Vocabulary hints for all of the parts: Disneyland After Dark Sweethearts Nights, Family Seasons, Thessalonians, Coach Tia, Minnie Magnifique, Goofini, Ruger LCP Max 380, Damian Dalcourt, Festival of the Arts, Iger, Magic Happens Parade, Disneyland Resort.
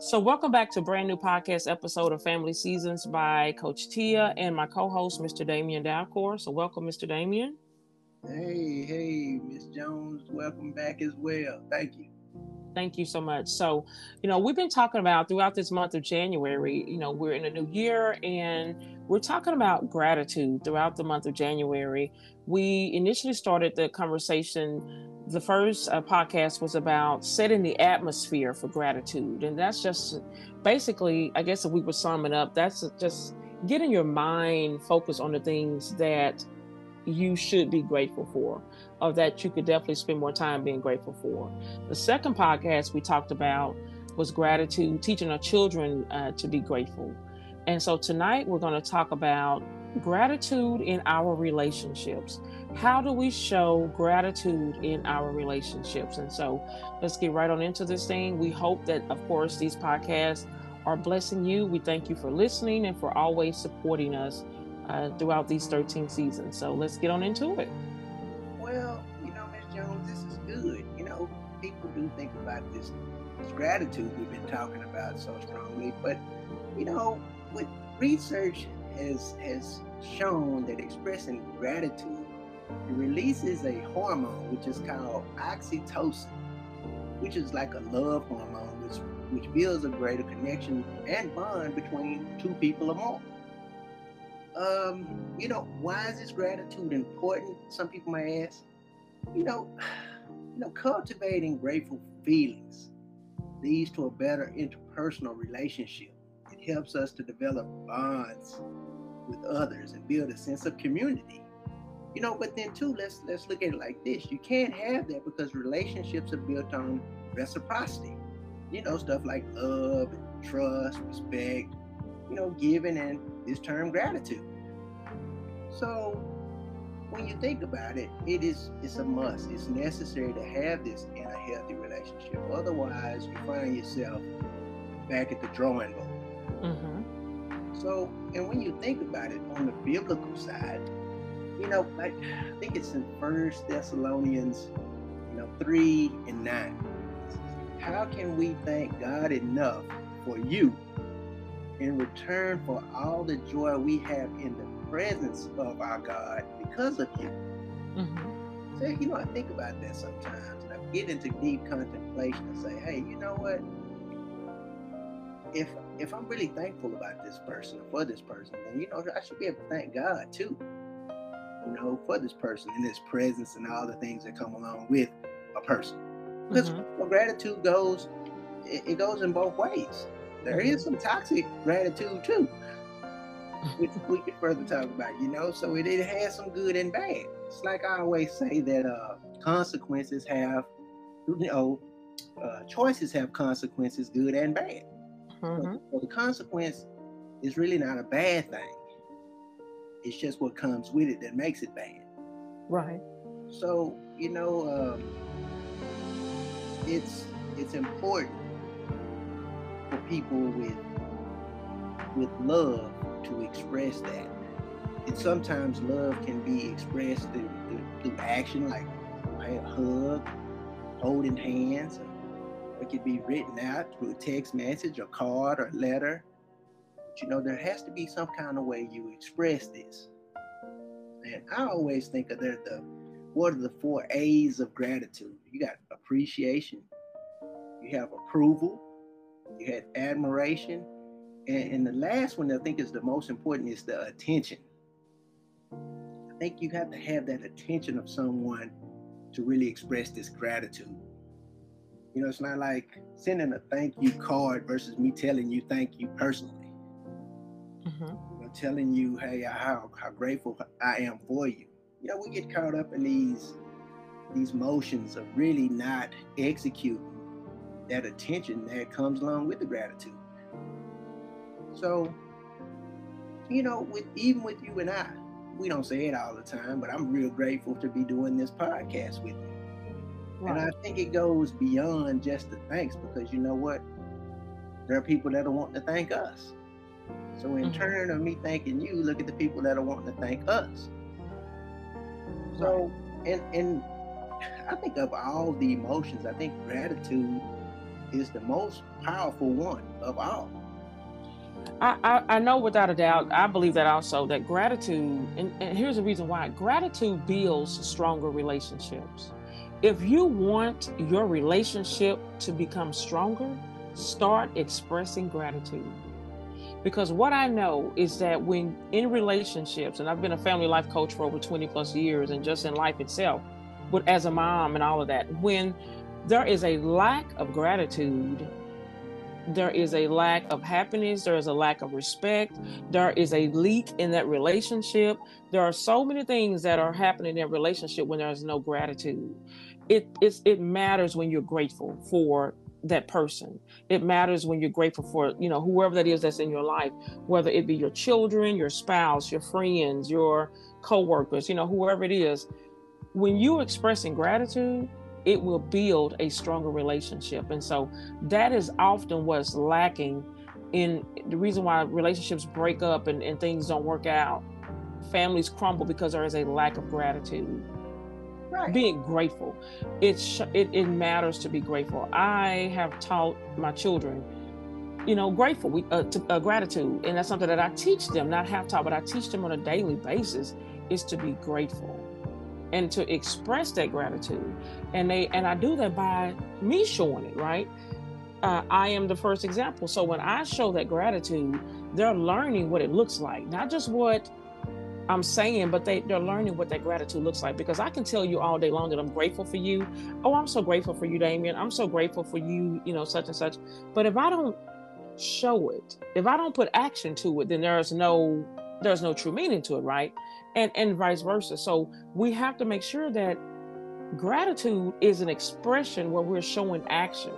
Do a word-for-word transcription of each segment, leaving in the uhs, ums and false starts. So welcome back to a brand new podcast episode of Family Seasons by Coach Tia and my co-host, Mister Damian Dalcourt. So welcome, Mister Damian. Hey, hey, Miss Jones. Welcome back as well. Thank you. Thank you so much. So, you know, we've been talking about throughout this month of January, you know, we're in a new year and we're talking about gratitude throughout the month of January. We initially started the conversation. The first uh, podcast was about setting the atmosphere for gratitude. And that's just basically, I guess if we were summing up, that's just getting your mind focused on the things that you should be grateful for, or that you could definitely spend more time being grateful for. The second podcast we talked about was gratitude, teaching our children uh, to be grateful. And so tonight we're going to talk about gratitude in our relationships. How do we show gratitude in our relationships? And so let's get right on into this thing. We hope that, of course, these podcasts are blessing you. We thank you for listening and for always supporting us Uh, throughout these thirteen seasons. So let's get on into it. Well, you know, Miz Jones, this is good. You know, people do think about this, this gratitude we've been talking about so strongly, but, you know, what research has, has shown that expressing gratitude releases a hormone, which is called oxytocin, which is like a love hormone, which, which builds a greater connection and bond between two people or more. Um, you know, why is this gratitude important? Some people may ask. You know, you know, cultivating grateful feelings leads to a better interpersonal relationship. It helps us to develop bonds with others and build a sense of community. You know, but then too, let's let's look at it like this. You can't have that because relationships are built on reciprocity. You know, stuff like love, and trust, respect, you know, giving, and this term gratitude. So when you think about it, it is it's a must. It's necessary to have this in a healthy relationship. Otherwise, you find yourself back at the drawing board. Mm-hmm. So, and when you think about it on the biblical side, you know, like, I think it's in First Thessalonians, you know, three and nine. How can we thank God enough for you in return for all the joy we have in the presence of our God because of you? Mm-hmm. So, you know, I think about that sometimes, and I get into deep contemplation and say, hey, you know what? If if I'm really thankful about this person, or for this person, then, you know, I should be able to thank God too, you know, for this person and his presence and all the things that come along with a person. Because mm-hmm. well, gratitude goes, it, it goes in both ways. There is some toxic gratitude too, which we could further talk about, you know, so it, it has some good and bad. It's like I always say that uh, consequences have, you know, uh, choices have consequences, good and bad. Mm-hmm. So, so the consequence is really not a bad thing. It's just what comes with it that makes it bad. Right. So, you know, um, it's it's important for people with with love to express that. And sometimes love can be expressed through, through, through action, like a hug, holding hands. It could be written out through a text message, or card, or letter. But, you know, there has to be some kind of way you express this. And I always think of the, the what are the four A's of gratitude? You got appreciation, you have approval, you had admiration, and, and the last one I think is the most important is the attention. I think you have to have that attention of someone to really express this gratitude. You know, it's not like sending a thank you card versus me telling you thank you personally. Mm-hmm. You know, telling you, hey, how, how grateful I am for you. You know, we get caught up in these, these motions of really not executing that attention that comes along with the gratitude. So, you know, with even with you and I, we don't say it all the time, but I'm real grateful to be doing this podcast with you. Right. And I think it goes beyond just the thanks, because you know what? There are people that are wanting to thank us. So in mm-hmm. turn of me thanking you, look at the people that are wanting to thank us. So, right. and, and I think of all the emotions, I think gratitude is the most powerful one of all. I, I, I know without a doubt, I believe that also, that gratitude, and, and here's the reason why, gratitude builds stronger relationships. If you want your relationship to become stronger, start expressing gratitude. Because what I know is that when in relationships, and I've been a family life coach for over twenty plus years and just in life itself, but as a mom and all of that, when there is a lack of gratitude, there is a lack of happiness, there is a lack of respect, there is a leak in that relationship. There are so many things that are happening in that relationship when there is no gratitude. It, it's, it matters when you're grateful for that person. It matters when you're grateful for, you know, whoever that is that's in your life, whether it be your children, your spouse, your friends, your coworkers, you know, whoever it is. When you're expressing gratitude, it will build a stronger relationship. And so that is often what's lacking in the reason why relationships break up and, and things don't work out. Families crumble because there is a lack of gratitude. Right. Being grateful. It, sh- it it matters to be grateful. I have taught my children, you know, grateful, we, uh, to, uh, gratitude. And that's something that I teach them, not have taught, but I teach them on a daily basis, is to be grateful and to express that gratitude. And they and I do that by me showing it, right? Uh, I am the first example. So when I show that gratitude, they're learning what it looks like, not just what I'm saying, but they, they're learning what that gratitude looks like. Because I can tell you all day long that I'm grateful for you. Oh, I'm so grateful for you, Damian. I'm so grateful for you, you know, such and such. But if I don't show it, if I don't put action to it, then there's no, there's no true meaning to it, right? And, and vice versa. So we have to make sure that gratitude is an expression where we're showing action.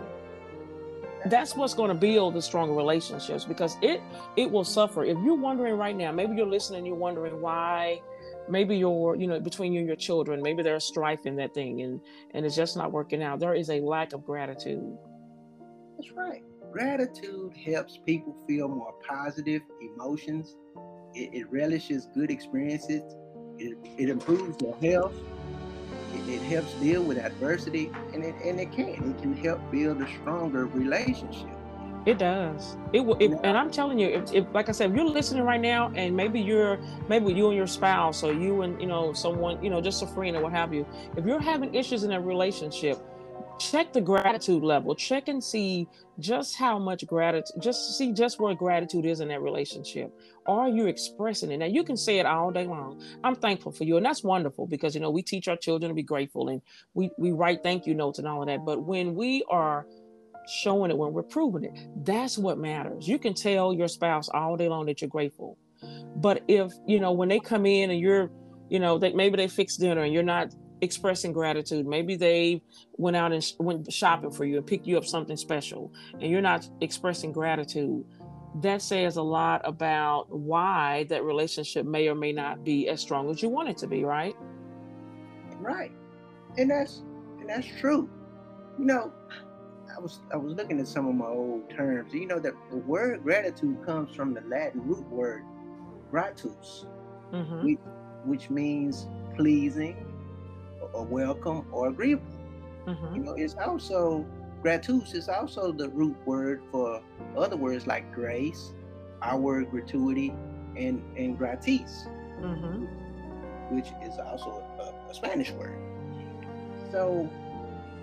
That's what's going to build the stronger relationships, because it it will suffer. If you're wondering right now, maybe you're listening, you're wondering why, maybe you're, you know, between you and your children, maybe there's strife in that thing and, and it's just not working out. There is a lack of gratitude. That's right. Gratitude helps people feel more positive emotions. It, it relishes good experiences. It, it improves their health. It helps deal with adversity, and it and it can it can help build a stronger relationship. It does. It will. It, and I'm telling you, if, if like I said, if you're listening right now, and maybe you're maybe you and your spouse, or you and you know someone, you know, just a friend or what have you. If you're having issues in a relationship, check the gratitude level. Check and see just how much gratitude. Just see just where gratitude is in that relationship. Are you expressing it? Now, you can say it all day long. I'm thankful for you. And that's wonderful, because, you know, we teach our children to be grateful, and we, we write thank you notes and all of that. But when we are showing it, when we're proving it, that's what matters. You can tell your spouse all day long that you're grateful. But if, you know, when they come in and you're, you know, they, maybe they fix dinner and you're not expressing gratitude. Maybe they went out and sh- went shopping for you and picked you up something special, and you're not expressing gratitude. That says a lot about why that relationship may or may not be as strong as you want it to be, right? Right. And that's and that's true. You know, I was I was looking at some of my old terms. You know that the word gratitude comes from the Latin root word gratus, mm-hmm. which, which means pleasing, or welcome, or agreeable. Mm-hmm. You know, it's also gratus is also the root word for other words like grace, our word gratuity, and, and gratis, mm-hmm. which is also a, a Spanish word. So,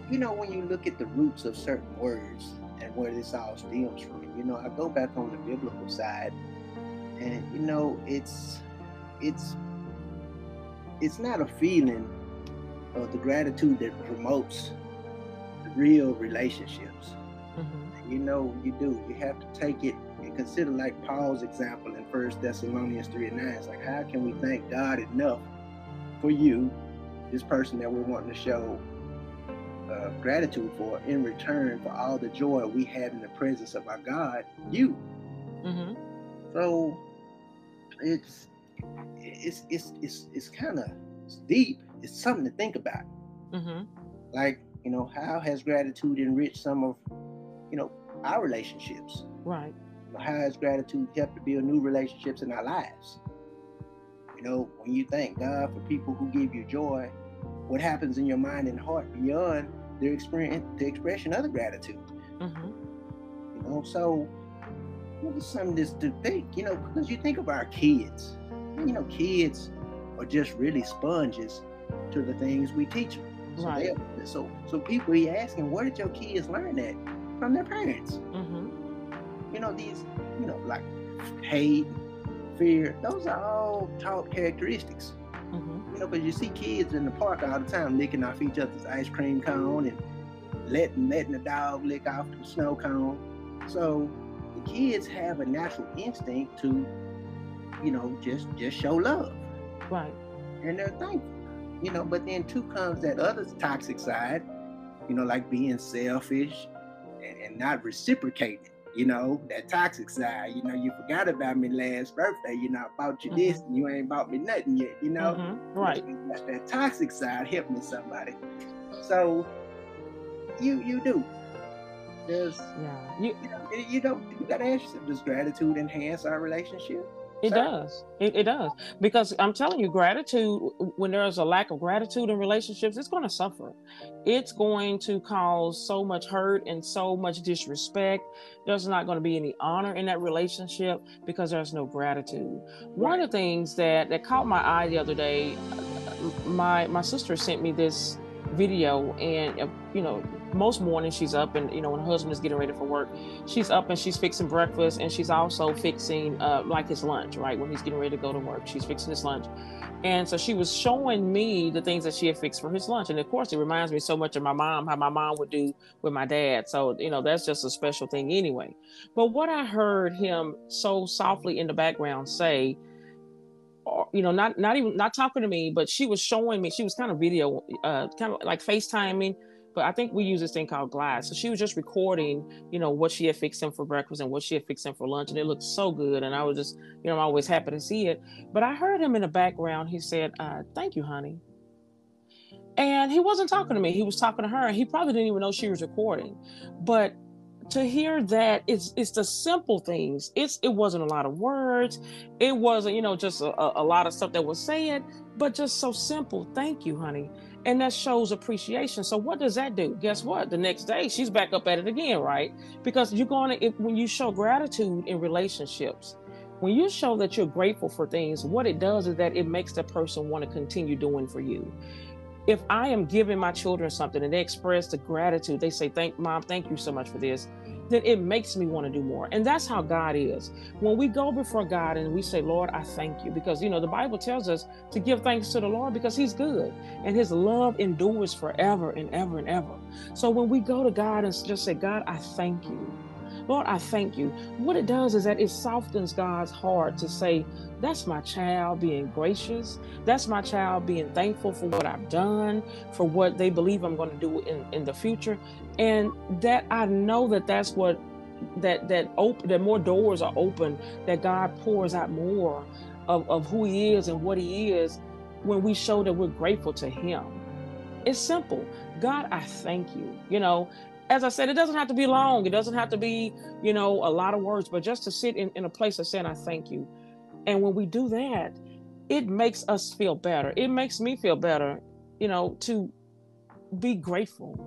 you know, when you look at the roots of certain words and where this all stems from, you know, I go back on the biblical side, and, you know, it's, it's, it's not a feeling of the gratitude that promotes real relationships. Mm-hmm. You know, you do. You have to take it and consider, like Paul's example in First Thessalonians three and nine. It's like, how can we thank God enough for you, this person that we're wanting to show uh, gratitude for, in return for all the joy we had in the presence of our God, you. Mm-hmm. So it's it's it's it's it's kind of deep. It's something to think about. Mm-hmm. Like, you know, how has gratitude enriched some of, you know, our relationships? Right. How has gratitude helped to build new relationships in our lives? You know, when you thank God for people who give you joy, what happens in your mind and heart beyond their experience, the expression of the gratitude? Mm-hmm. You know, so it's something just to think, you know, because you think of our kids, you know, kids are just really sponges to the things we teach them. So, right. they, so, so people be asking, where did your kids learn that? From their parents. Mm-hmm. You know, these, you know, like hate, fear, those are all taught characteristics. Mm-hmm. You know, because you see kids in the park all the time licking off each other's ice cream cone and letting, letting the dog lick off the snow cone. So the kids have a natural instinct to, you know, just, just show love. Right. And they're thankful. You know, but then too comes that other toxic side, you know, like being selfish and, and not reciprocating, you know, that toxic side. You know, you forgot about me last birthday, you know, I bought you mm-hmm. this and you ain't bought me nothing yet, you know? Mm-hmm. Right. That's that toxic side helping somebody. So you you do. There's, yeah. you, you know, you don't, you gotta ask yourself, does gratitude enhance our relationship? It does. It, it does. Because I'm telling you, gratitude, when there is a lack of gratitude in relationships, it's going to suffer. It's going to cause so much hurt and so much disrespect. There's not going to be any honor in that relationship because there's no gratitude. One of the things that, that caught my eye the other day, my, my sister sent me this video, and, you know, most mornings she's up, and you know, when her husband is getting ready for work, she's up and she's fixing breakfast, and she's also fixing uh like his lunch, right, when he's getting ready to go to work, she's fixing his lunch. And so she was showing me the things that she had fixed for his lunch, and of course it reminds me so much of my mom, how my mom would do with my dad. So you know, that's just a special thing anyway. But what I heard him so softly in the background say, you know, not not even not talking to me, but she was showing me, she was kind of video uh kind of like FaceTiming. But I think we use this thing called Glide. So she was just recording, you know, what she had fixed him for breakfast and what she had fixed him for lunch. And it looked so good. And I was just, you know, I'm always happy to see it. But I heard him in the background. He said, uh, thank you, honey. And he wasn't talking to me. He was talking to her. And he probably didn't even know she was recording. But to hear that, it's it's the simple things. It's It wasn't a lot of words. It wasn't, you know, just a, a lot of stuff that was said. But just so simple. Thank you, honey. And that shows appreciation. So what does that do? Guess what? The next day, she's back up at it again, right? Because you're going to, if, when you show gratitude in relationships, when you show that you're grateful for things, what it does is that it makes the person want to continue doing for you. If I am giving my children something and they express the gratitude, they say, thank mom, thank you so much for this, then it makes me want to do more. And that's how God is. When we go before God and we say, Lord, I thank you, because, you know, the Bible tells us to give thanks to the Lord because he's good and his love endures forever and ever and ever. So when we go to God and just say, God, I thank you. Lord, I thank you. What it does is that it softens God's heart to say, that's my child being gracious. That's my child being thankful for what I've done, for what they believe I'm going to do in, in the future. And that I know that that's what, that that op- that more doors are open, that God pours out more of, of who he is and what he is when we show that we're grateful to him. It's simple. God, I thank you, you know. As I said, it doesn't have to be long. It doesn't have to be, you know, a lot of words, but just to sit in, in a place of saying, I thank you. And when we do that, it makes us feel better. It makes me feel better, you know, to be grateful,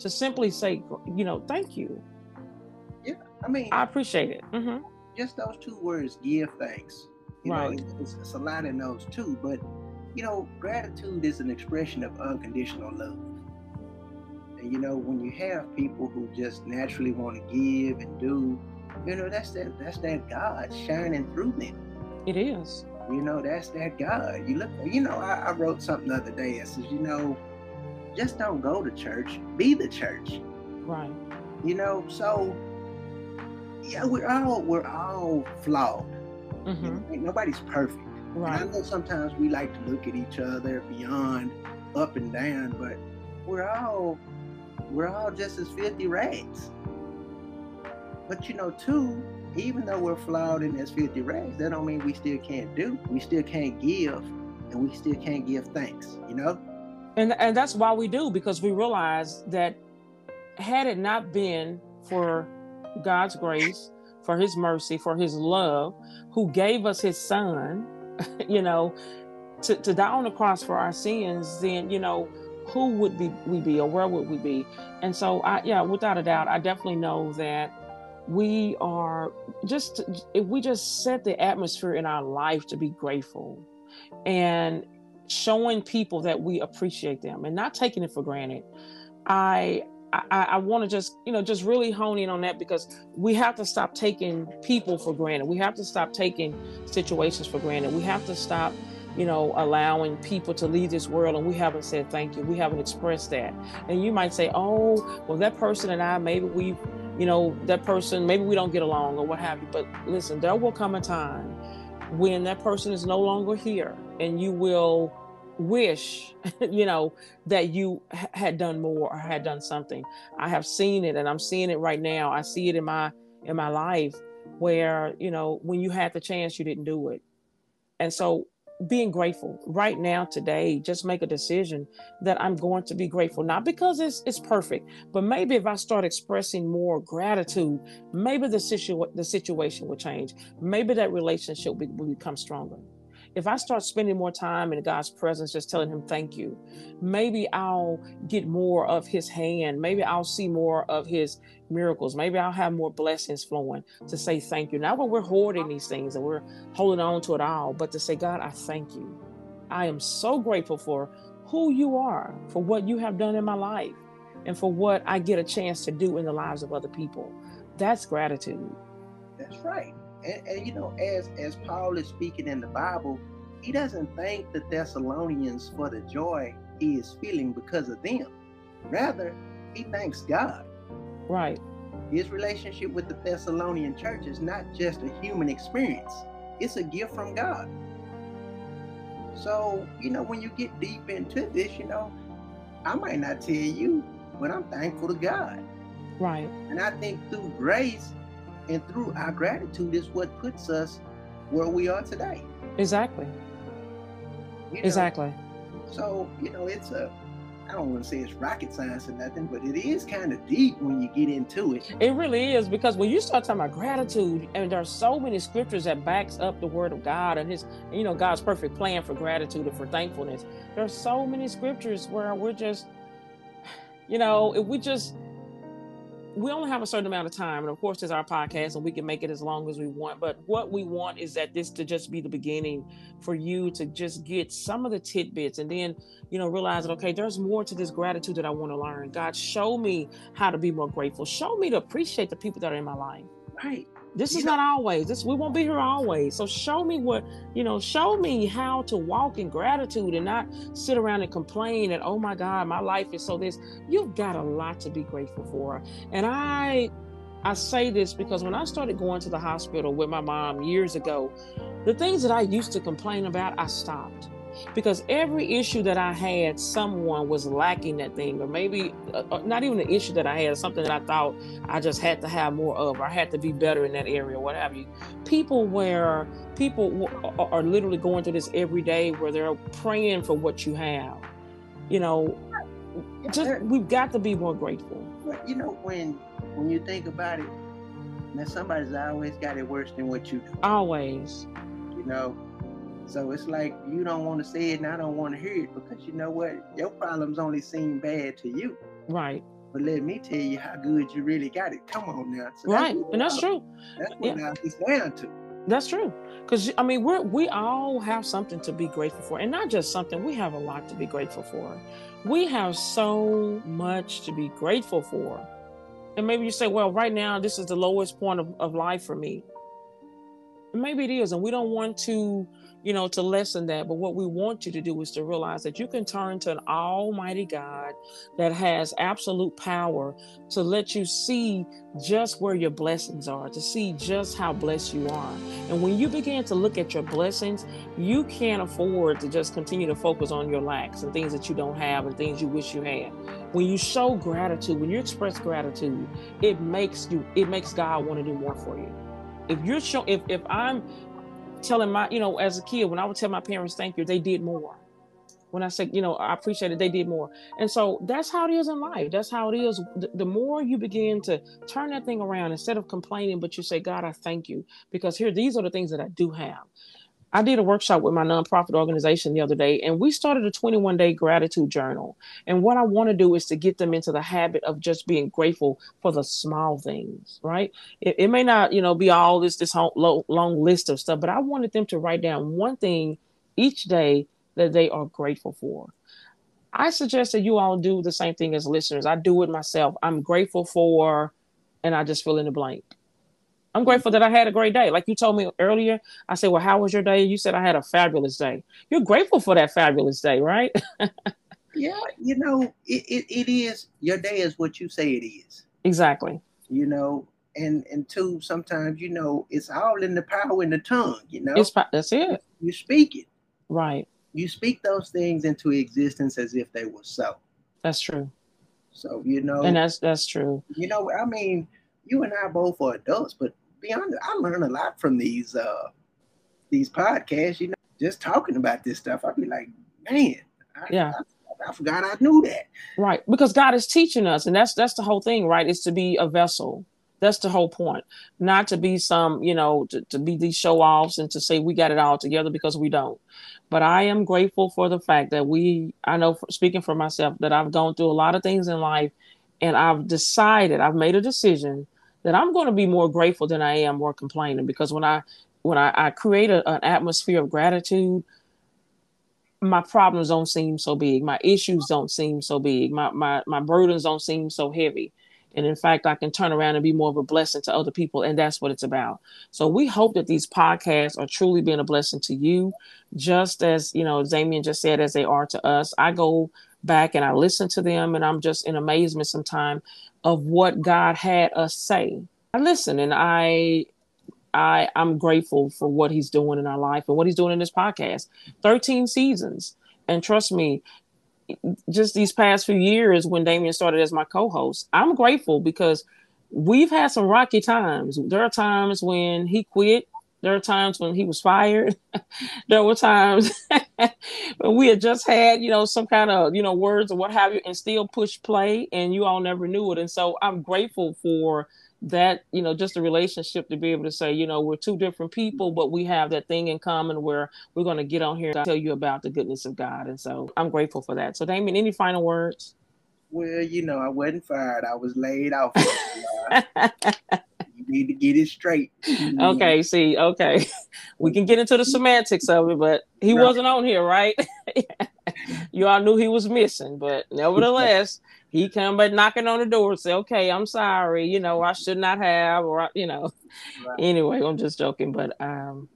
to simply say, you know, thank you. Yeah, I mean, I appreciate it. Mm-hmm. Just those two words, give thanks. You right. know, it's, it's a lot in those two, but, you know, gratitude is an expression of unconditional love. And, you know, when you have people who just naturally want to give and do, you know, that's that that's that God shining through them. It is. You know, that's that God. You look, you know, I, I wrote something the other day. I says, you know, just don't go to church. Be the church. Right. You know, so, yeah, we're all, we're all flawed. Mm-hmm. You know, ain't nobody's perfect. Right. And I know sometimes we like to look at each other beyond up and down, but we're all... we're all just as filthy rags. But you know, too, even though we're flawed and as filthy rags, that don't mean we still can't do. We still can't give, and we still can't give thanks, you know? And and that's why we do, because we realize that had it not been for God's grace, for his mercy, for his love, who gave us his son, you know, to, to die on the cross for our sins, then, you know, who would be we be or where would we be? And so, I, yeah, without a doubt, I definitely know that we are just, if we just set the atmosphere in our life to be grateful and showing people that we appreciate them and not taking it for granted. I I, I want to just, you know, just really hone in on that, because we have to stop taking people for granted. We have to stop taking situations for granted. We have to stop, you know, allowing people to leave this world and we haven't said thank you. We haven't expressed that. And you might say, oh, well, that person and I, maybe we, you know, that person, maybe we don't get along or what have you. But listen, there will come a time when that person is no longer here and you will wish, you know, that you had done more or had done something. I have seen it, and I'm seeing it right now. I see it in my in my life where, you know, when you had the chance, you didn't do it. And so being grateful right now, today, just make a decision that I'm going to be grateful, not because it's it's perfect, but maybe if I start expressing more gratitude, maybe the situ- the situation will change. Maybe that relationship will, will become stronger. If I start spending more time in God's presence, just telling him thank you, maybe I'll get more of his hand. Maybe I'll see more of his miracles. Maybe I'll have more blessings flowing to say thank you. Not when we're hoarding these things and we're holding on to it all, but to say, God, I thank you. I am so grateful for who you are, for what you have done in my life, and for what I get a chance to do in the lives of other people. That's gratitude. That's right. And, and, you know, as, as Paul is speaking in the Bible, he doesn't thank the Thessalonians for the joy he is feeling because of them. Rather, he thanks God. Right. His relationship with the Thessalonian church is not just a human experience. It's a gift from God. So, you know, when you get deep into this, you know, I might not tell you, but I'm thankful to God. Right. And I think through grace, and through our gratitude is what puts us where we are today. Exactly. You know, exactly. So, you know, it's a, I don't want to say it's rocket science or nothing, but it is kind of deep when you get into it. It really is, because when you start talking about gratitude, and there are so many scriptures that backs up the word of God and his, you know, God's perfect plan for gratitude and for thankfulness. There are so many scriptures where we're just, you know, if we just, we only have a certain amount of time. And of course, there's our podcast and we can make it as long as we want. But what we want is that this to just be the beginning for you to just get some of the tidbits and then, you know, realize that, okay, there's more to this gratitude that I want to learn. God, show me how to be more grateful. Show me to appreciate the people that are in my life. Right. This is not always, this, we won't be here always. So show me what, you know, show me how to walk in gratitude and not sit around and complain and, oh my God, my life is so this. You've got a lot to be grateful for. And I, I say this because when I started going to the hospital with my mom years ago, the things that I used to complain about, I stopped. Because every issue that I had, someone was lacking that thing, or maybe uh, not even an issue that I had, something that I thought I just had to have more of, or I had to be better in that area, what have you. People where people w- are literally going through this every day, where they're praying for what you have. You know, just, we've got to be more grateful. You know, when when you think about it, man, somebody's always got it worse than what you do. Always. You know. So it's like, you don't want to say it and I don't want to hear it, because you know what? Your problems only seem bad to you. Right. But let me tell you how good you really got it. Come on now. So right. That's and that's I, true. That's what yeah. I was down to. That's true. Because, I mean, we we all have something to be grateful for. And not just something, we have a lot to be grateful for. We have so much to be grateful for. And maybe you say, well, right now, this is the lowest point of, of life for me. And maybe it is. And we don't want to... you know, to lessen that. But what we want you to do is to realize that you can turn to an almighty God that has absolute power to let you see just where your blessings are, to see just how blessed you are. And when you begin to look at your blessings, you can't afford to just continue to focus on your lacks and things that you don't have and things you wish you had. When you show gratitude, when you express gratitude, it makes you, it makes God want to do more for you. If you're show, if, if I'm, telling my, you know, as a kid, when I would tell my parents, thank you, they did more. When I said, you know, I appreciate it, they did more. And so that's how it is in life. That's how it is. The, the more you begin to turn that thing around, instead of complaining, but you say, God, I thank you, because here, these are the things that I do have. I did a workshop with my nonprofit organization the other day, and we started a twenty-one day gratitude journal. And what I want to do is to get them into the habit of just being grateful for the small things, right? It, it may not, you know, be all this, this whole long, long list of stuff, but I wanted them to write down one thing each day that they are grateful for. I suggest that you all do the same thing as listeners. I do it myself. I'm grateful for, and I just fill in the blank. I'm grateful that I had a great day. Like you told me earlier, I said, well, how was your day? You said I had a fabulous day. You're grateful for that fabulous day, right? Yeah, you know, it, it, it is. Your day is what you say it is. Exactly. You know, and, and two, sometimes, you know, it's all in the power in the tongue, you know. It's, that's it. You speak it. Right. You speak those things into existence as if they were so. That's true. So, you know. And that's, that's true. You know, I mean, you and I both are adults, but beyond, I learn a lot from these uh, these podcasts. You know, just talking about this stuff, I'd be like, man, I, yeah, I, I forgot I knew that. Right, because God is teaching us, and that's that's the whole thing, right? Is to be a vessel. That's the whole point. Not to be some, you know, to, to be these show offs and to say we got it all together, because we don't. But I am grateful for the fact that we, I know, speaking for myself, that I've gone through a lot of things in life, and I've decided, I've made a decision that I'm going to be more grateful than I am more complaining. Because when I when I, I create a, an atmosphere of gratitude, my problems don't seem so big. My issues don't seem so big. My, my, my burdens don't seem so heavy. And in fact, I can turn around and be more of a blessing to other people. And that's what it's about. So we hope that these podcasts are truly being a blessing to you, just as, you know, Damian just said, as they are to us. I go back and I listen to them, and I'm just in amazement sometimes of what God had us say. I listen, and I, I, I'm grateful for what he's doing in our life and what he's doing in this podcast. thirteen seasons. And trust me, just these past few years when Damian started as my co-host, I'm grateful because we've had some rocky times. There are times when he quit. There are times when he was fired. There were times when we had just had, you know, some kind of, you know, words or what have you, and still push play, and you all never knew it. And so I'm grateful for that, you know, just a relationship to be able to say, you know, we're two different people, but we have that thing in common where we're going to get on here and tell you about the goodness of God. And so I'm grateful for that. So Damian, any final words? Well, you know, I wasn't fired. I was laid off. Need to get it straight. Okay, see, okay. We can get into the semantics of it, but he right. wasn't on here, right? You all knew he was missing, but nevertheless, he come by knocking on the door and say, okay, I'm sorry, you know, I should not have, or, I, you know. Right. Anyway, I'm just joking, but, um,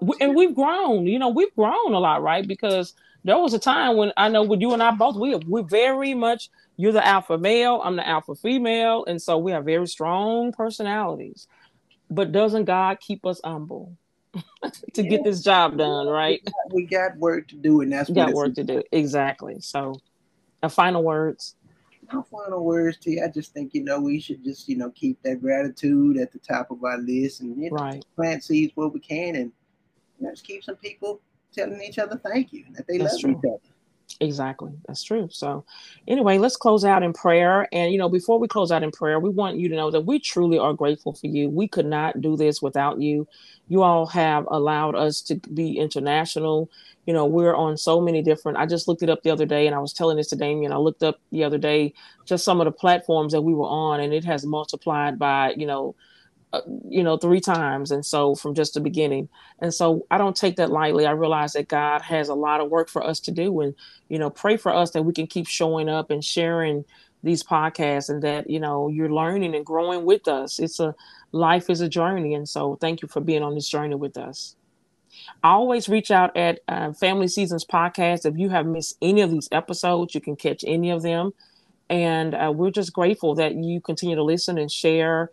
we, and we've grown, you know, we've grown a lot, right? Because there was a time when I know with you and I both, we we very much, you're the alpha male, I'm the alpha female. And so we have very strong personalities. But doesn't God keep us humble to yeah. get this job done, right? We got, we got work to do, and that's we what got work to do. Exactly. So a final words. No final words to you. I just think, you know, we should just, you know, keep that gratitude at the top of our list, and you know, right. plant seeds where we can, and you know, just keep some people telling each other thank you, that they that's love true. Each other. Exactly. That's true. So anyway, let's close out in prayer. And, you know, before we close out in prayer, we want you to know that we truly are grateful for you. We could not do this without you. You all have allowed us to be international. You know, we're on so many different, I just looked it up the other day, and I was telling this to Damian. I looked up the other day, just some of the platforms that we were on, and it has multiplied by, you know, Uh, you know, three times. And so from just the beginning. And so I don't take that lightly. I realize that God has a lot of work for us to do, and, you know, pray for us that we can keep showing up and sharing these podcasts, and that, you know, you're learning and growing with us. It's a life is a journey. And so thank you for being on this journey with us. I always reach out at uh, Family Seasons Podcast. If you have missed any of these episodes, you can catch any of them. And uh, we're just grateful that you continue to listen and share.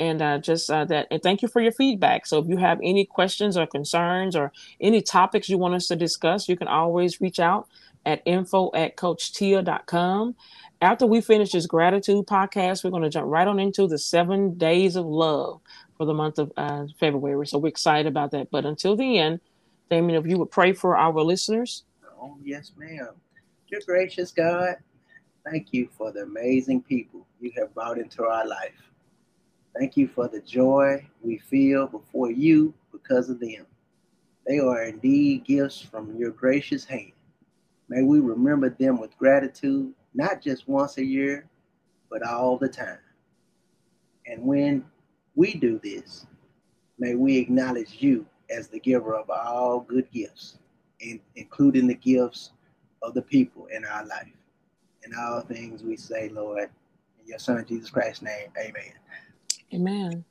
And uh, just uh, that, and thank you for your feedback. So if you have any questions or concerns or any topics you want us to discuss, you can always reach out at info at coach tia dot com. After we finish this gratitude podcast, we're going to jump right on into the seven days of love for the month of uh, February. So we're excited about that. But until then, Damian, if you would pray for our listeners. Oh, yes, ma'am. Dear gracious God, thank you for the amazing people you have brought into our life. Thank you for the joy we feel before you because of them. They are indeed gifts from your gracious hand. May we remember them with gratitude, not just once a year, but all the time. And when we do this, may we acknowledge you as the giver of all good gifts, including the gifts of the people in our life. In all things we say, Lord, in your Son, Jesus Christ's name, amen. Amen.